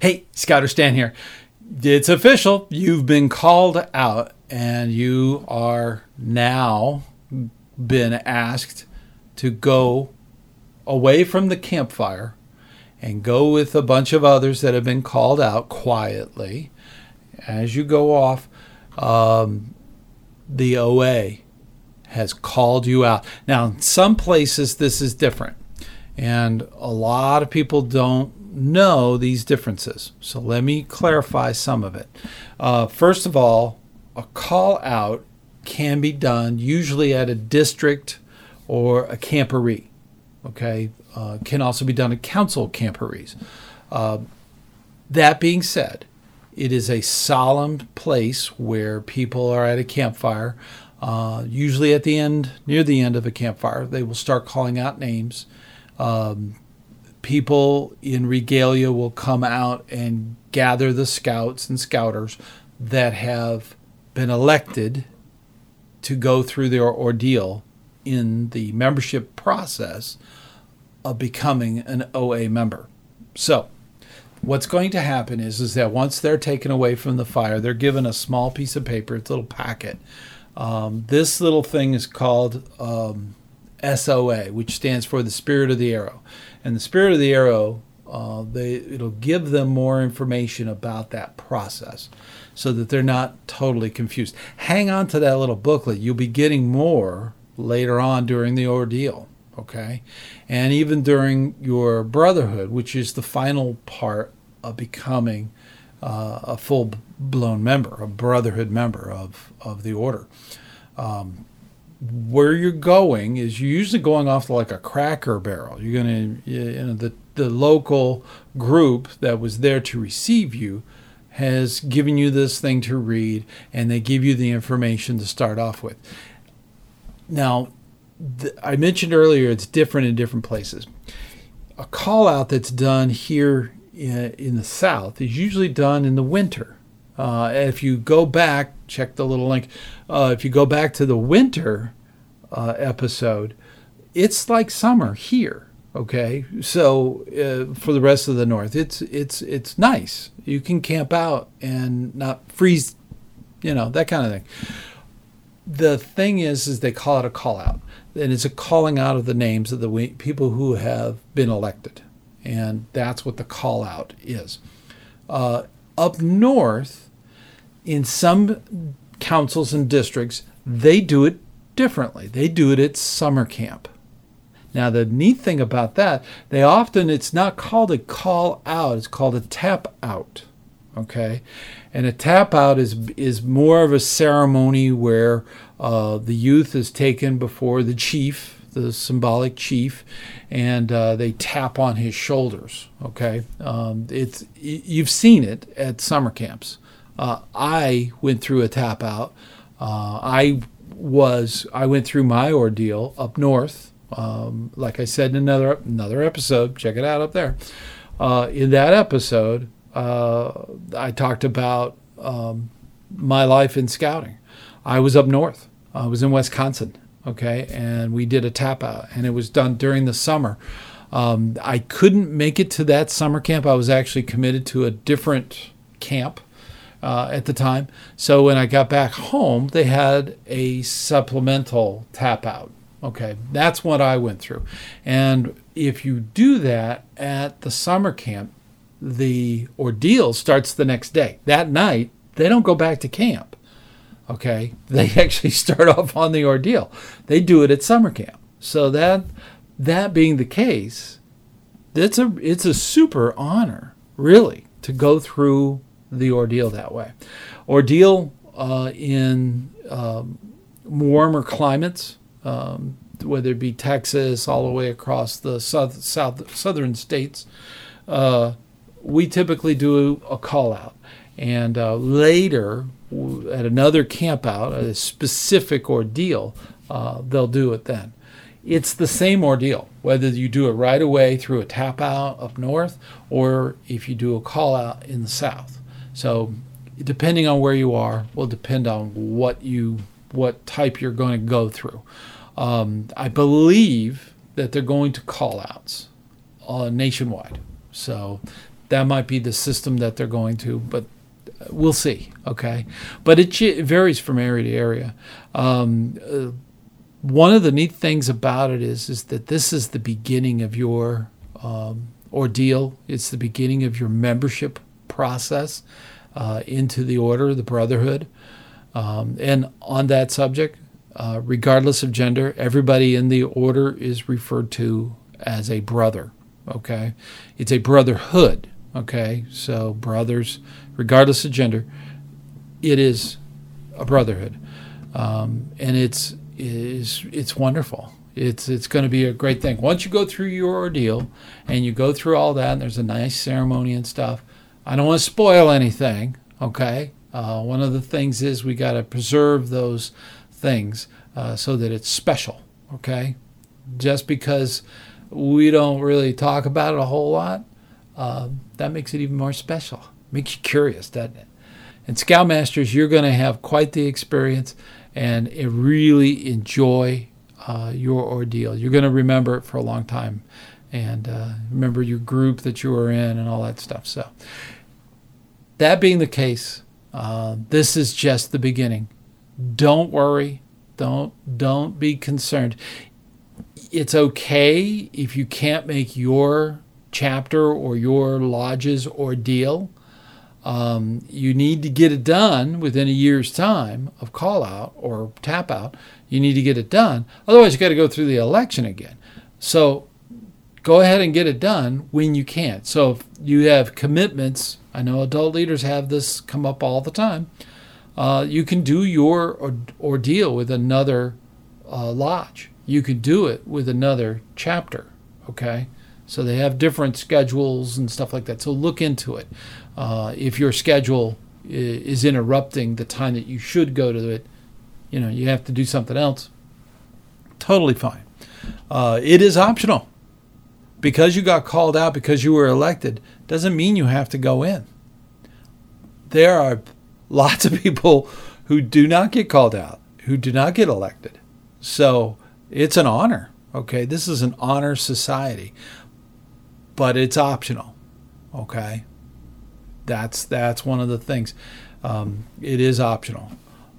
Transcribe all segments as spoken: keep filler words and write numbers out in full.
Hey, Scouter Stan here. It's official. You've been called out and you are now been asked to go away from the campfire and go with a bunch of others that have been called out quietly. As you go off, um, the O A has called you out. Now, in some places this is different, and a lot of people don't know these differences. So let me clarify some of it. Uh, first of all, a call out can be done usually at a district or a camporee. Okay, uh, can also be done at council camporees. Uh, that being said, it is a solemn place where people are at a campfire. Uh, usually at the end, near the end of a campfire, they will start calling out names. Um, people in regalia will come out and gather the scouts and scouters that have been elected to go through their ordeal in the membership process of becoming an O A member. So what's going to happen is, is that once they're taken away from the fire, they're given a small piece of paper, it's a little packet. Um, this little thing is called um, S O A, which stands for the Spirit of the Arrow. And the Spirit of the Arrow, uh, they it'll give them more information about that process so that they're not totally confused. Hang on to that little booklet. You'll be getting more later on during the ordeal, okay? And even during your brotherhood, which is the final part of becoming Uh, a full-blown member, a brotherhood member of, of the order. Um, where you're going is you're usually going off like a cracker barrel. You're going to, you know, the, the local group that was there to receive you has given you this thing to read, and they give you the information to start off with. Now, th- I mentioned earlier it's different in different places. A call-out that's done here in the South is usually done in the winter. Uh, if you go back, check the little link. Uh, if you go back to the winter uh, episode, it's like summer here. Okay, so uh, for the rest of the North, it's it's it's nice. You can camp out and not freeze, you know, that kind of thing. The thing is, is they call it a call out, and it's a calling out of the names of the people who have been elected. And that's what the call out is. Uh, up north, in some councils and districts, they do it differently. They do it at summer camp. Now, the neat thing about that, they often, it's not called a call out, it's called a tap out. Okay? And a tap out is, is more of a ceremony where uh, the youth is taken before the chief, the symbolic chief, and uh, they tap on his shoulders. Okay, um, it's you've seen it at summer camps. Uh, I went through a tap out. Uh, I was I went through my ordeal up north. Um, like I said in another another episode, check it out up there. Uh, in that episode, uh, I talked about um, my life in scouting. I was up north. I was in Wisconsin. Okay, and we did a tap out, and it was done during the summer. Um, I couldn't make it to that summer camp. I was actually committed to a different camp uh, at the time. So when I got back home, they had a supplemental tap out. Okay, that's what I went through. And if you do that at the summer camp, the ordeal starts the next day. That night, they don't go back to camp. Okay, they actually start off on the ordeal. They do it at summer camp. So that that being the case, it's a it's a super honor, really, to go through the ordeal that way. Ordeal uh, in um, warmer climates, um, whether it be Texas all the way across the south, south southern states, uh, we typically do a call out, and uh, later, at another camp out, a specific ordeal, uh, they'll do it then. It's the same ordeal, whether you do it right away through a tap out up north or if you do a call out in the South. So depending on where you are will depend on what you what type you're going to go through. Um, I believe that they're going to call outs uh, nationwide. So that might be the system that they're going to, but we'll see, okay? But it, it varies from area to area. Um, uh, one of the neat things about it is, is that this is the beginning of your um, ordeal. It's the beginning of your membership process uh, into the order, the brotherhood. Um, and on that subject, uh, regardless of gender, everybody in the order is referred to as a brother, okay? It's a brotherhood, okay? So brothers, regardless of gender, it is a brotherhood. Um, and it's is it's wonderful. It's it's going to be a great thing. Once you go through your ordeal and you go through all that, and there's a nice ceremony and stuff, I don't want to spoil anything, okay? Uh, one of the things is we got to preserve those things uh, so that it's special, okay? Just because we don't really talk about it a whole lot, uh, that makes it even more special. Makes you curious, doesn't it? And Scoutmasters, you're going to have quite the experience and really enjoy uh, your ordeal. You're going to remember it for a long time and uh, remember your group that you were in and all that stuff. So that being the case, Uh, this is just the beginning. Don't worry. Don't don't be concerned. It's okay if you can't make your chapter or your lodge's ordeal. Um, you need to get it done within a year's time of call out or tap out. You need to get it done. Otherwise, you got to go through the election again. So go ahead and get it done when you can. So if you have commitments, I know adult leaders have this come up all the time. Uh, you can do your or, ordeal with another uh, lodge. You can do it with another chapter, okay? So they have different schedules and stuff like that. So look into it. Uh, if your schedule is interrupting the time that you should go to it, you know, you have to do something else, totally fine. Uh, it is optional. Because you got called out, because you were elected, doesn't mean you have to go in. There are lots of people who do not get called out, who do not get elected. So it's an honor, okay? This is an honor society, but it's optional, okay? That's that's one of the things. Um, it is optional.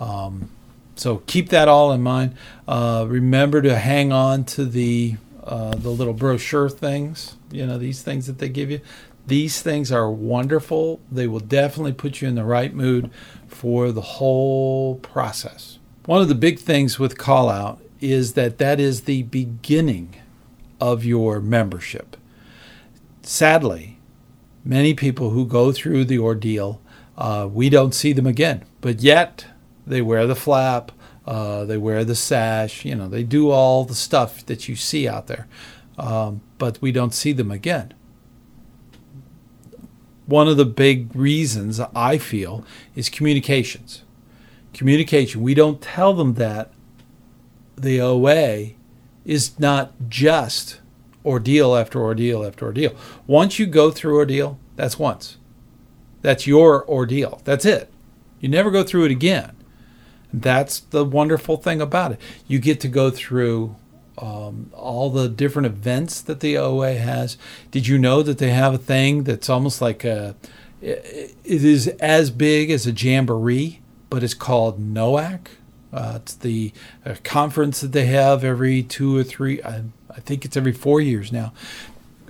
Um, so keep that all in mind. Uh, remember to hang on to the... Uh, the little brochure things, you know, these things that they give you. These things are wonderful. They will definitely put you in the right mood for the whole process. One of the big things with call out is that that is the beginning of your membership. Sadly, many people who go through the ordeal, uh, we don't see them again, but yet they wear the flap. Uh, they wear the sash, you know, they do all the stuff that you see out there, um, but we don't see them again. One of the big reasons I feel is communications. Communication, we don't tell them that the O A is not just ordeal after ordeal after ordeal. Once you go through ordeal, that's once. That's your ordeal. That's it. You never go through it again. That's the wonderful thing about it. You get to go through um, all the different events that the O A has. Did you know that they have a thing that's almost like a, it is as big as a jamboree, but it's called N O A C. Uh, it's the uh, conference that they have every two or three, I, I think it's every four years now.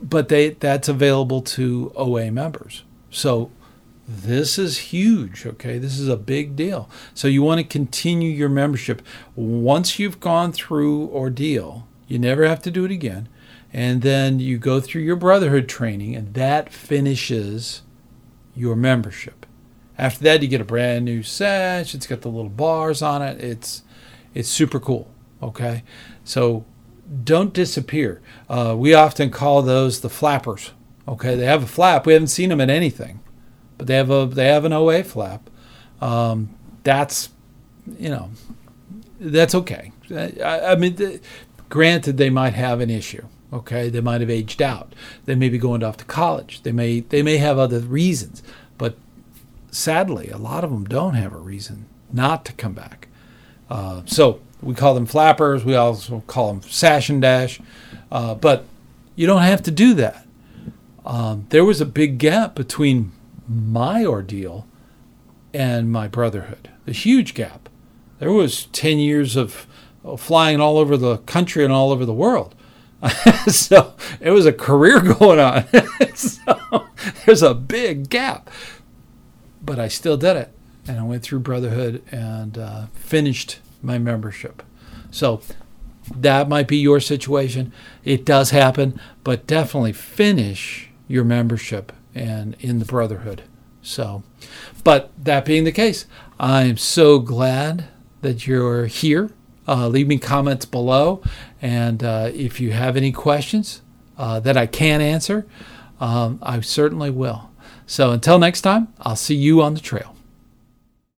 But they that's available to O A members. So this is huge, okay? This is a big deal. So you want to continue your membership. Once you've gone through ordeal, you never have to do it again. And then you go through your brotherhood training, and that finishes your membership. After that, you get a brand new sash. It's got the little bars on it. It's it's super cool, okay? So don't disappear. Uh, we often call those the flappers, okay? They have a flap. We haven't seen them at anything. But they have a they have an O A flap. Um, that's you know that's okay. I, I mean, th- granted they might have an issue. Okay, they might have aged out. They may be going off to college. They may they may have other reasons. But sadly, a lot of them don't have a reason not to come back. Uh, so we call them flappers. We also call them sash and dash. Uh, but you don't have to do that. um, there was a big gap between my ordeal and my brotherhood, a huge gap. There was ten years of flying all over the country and all over the world. So it was a career going on. So there's a big gap. But I still did it. And I went through brotherhood and uh, finished my membership. So that might be your situation. It does happen. But definitely finish your membership and in the brotherhood. So, but that being the case, I'm so glad that you're here. Uh, leave me comments below. And uh, if you have any questions uh, that I can answer, um, I certainly will. So until next time, I'll see you on the trail.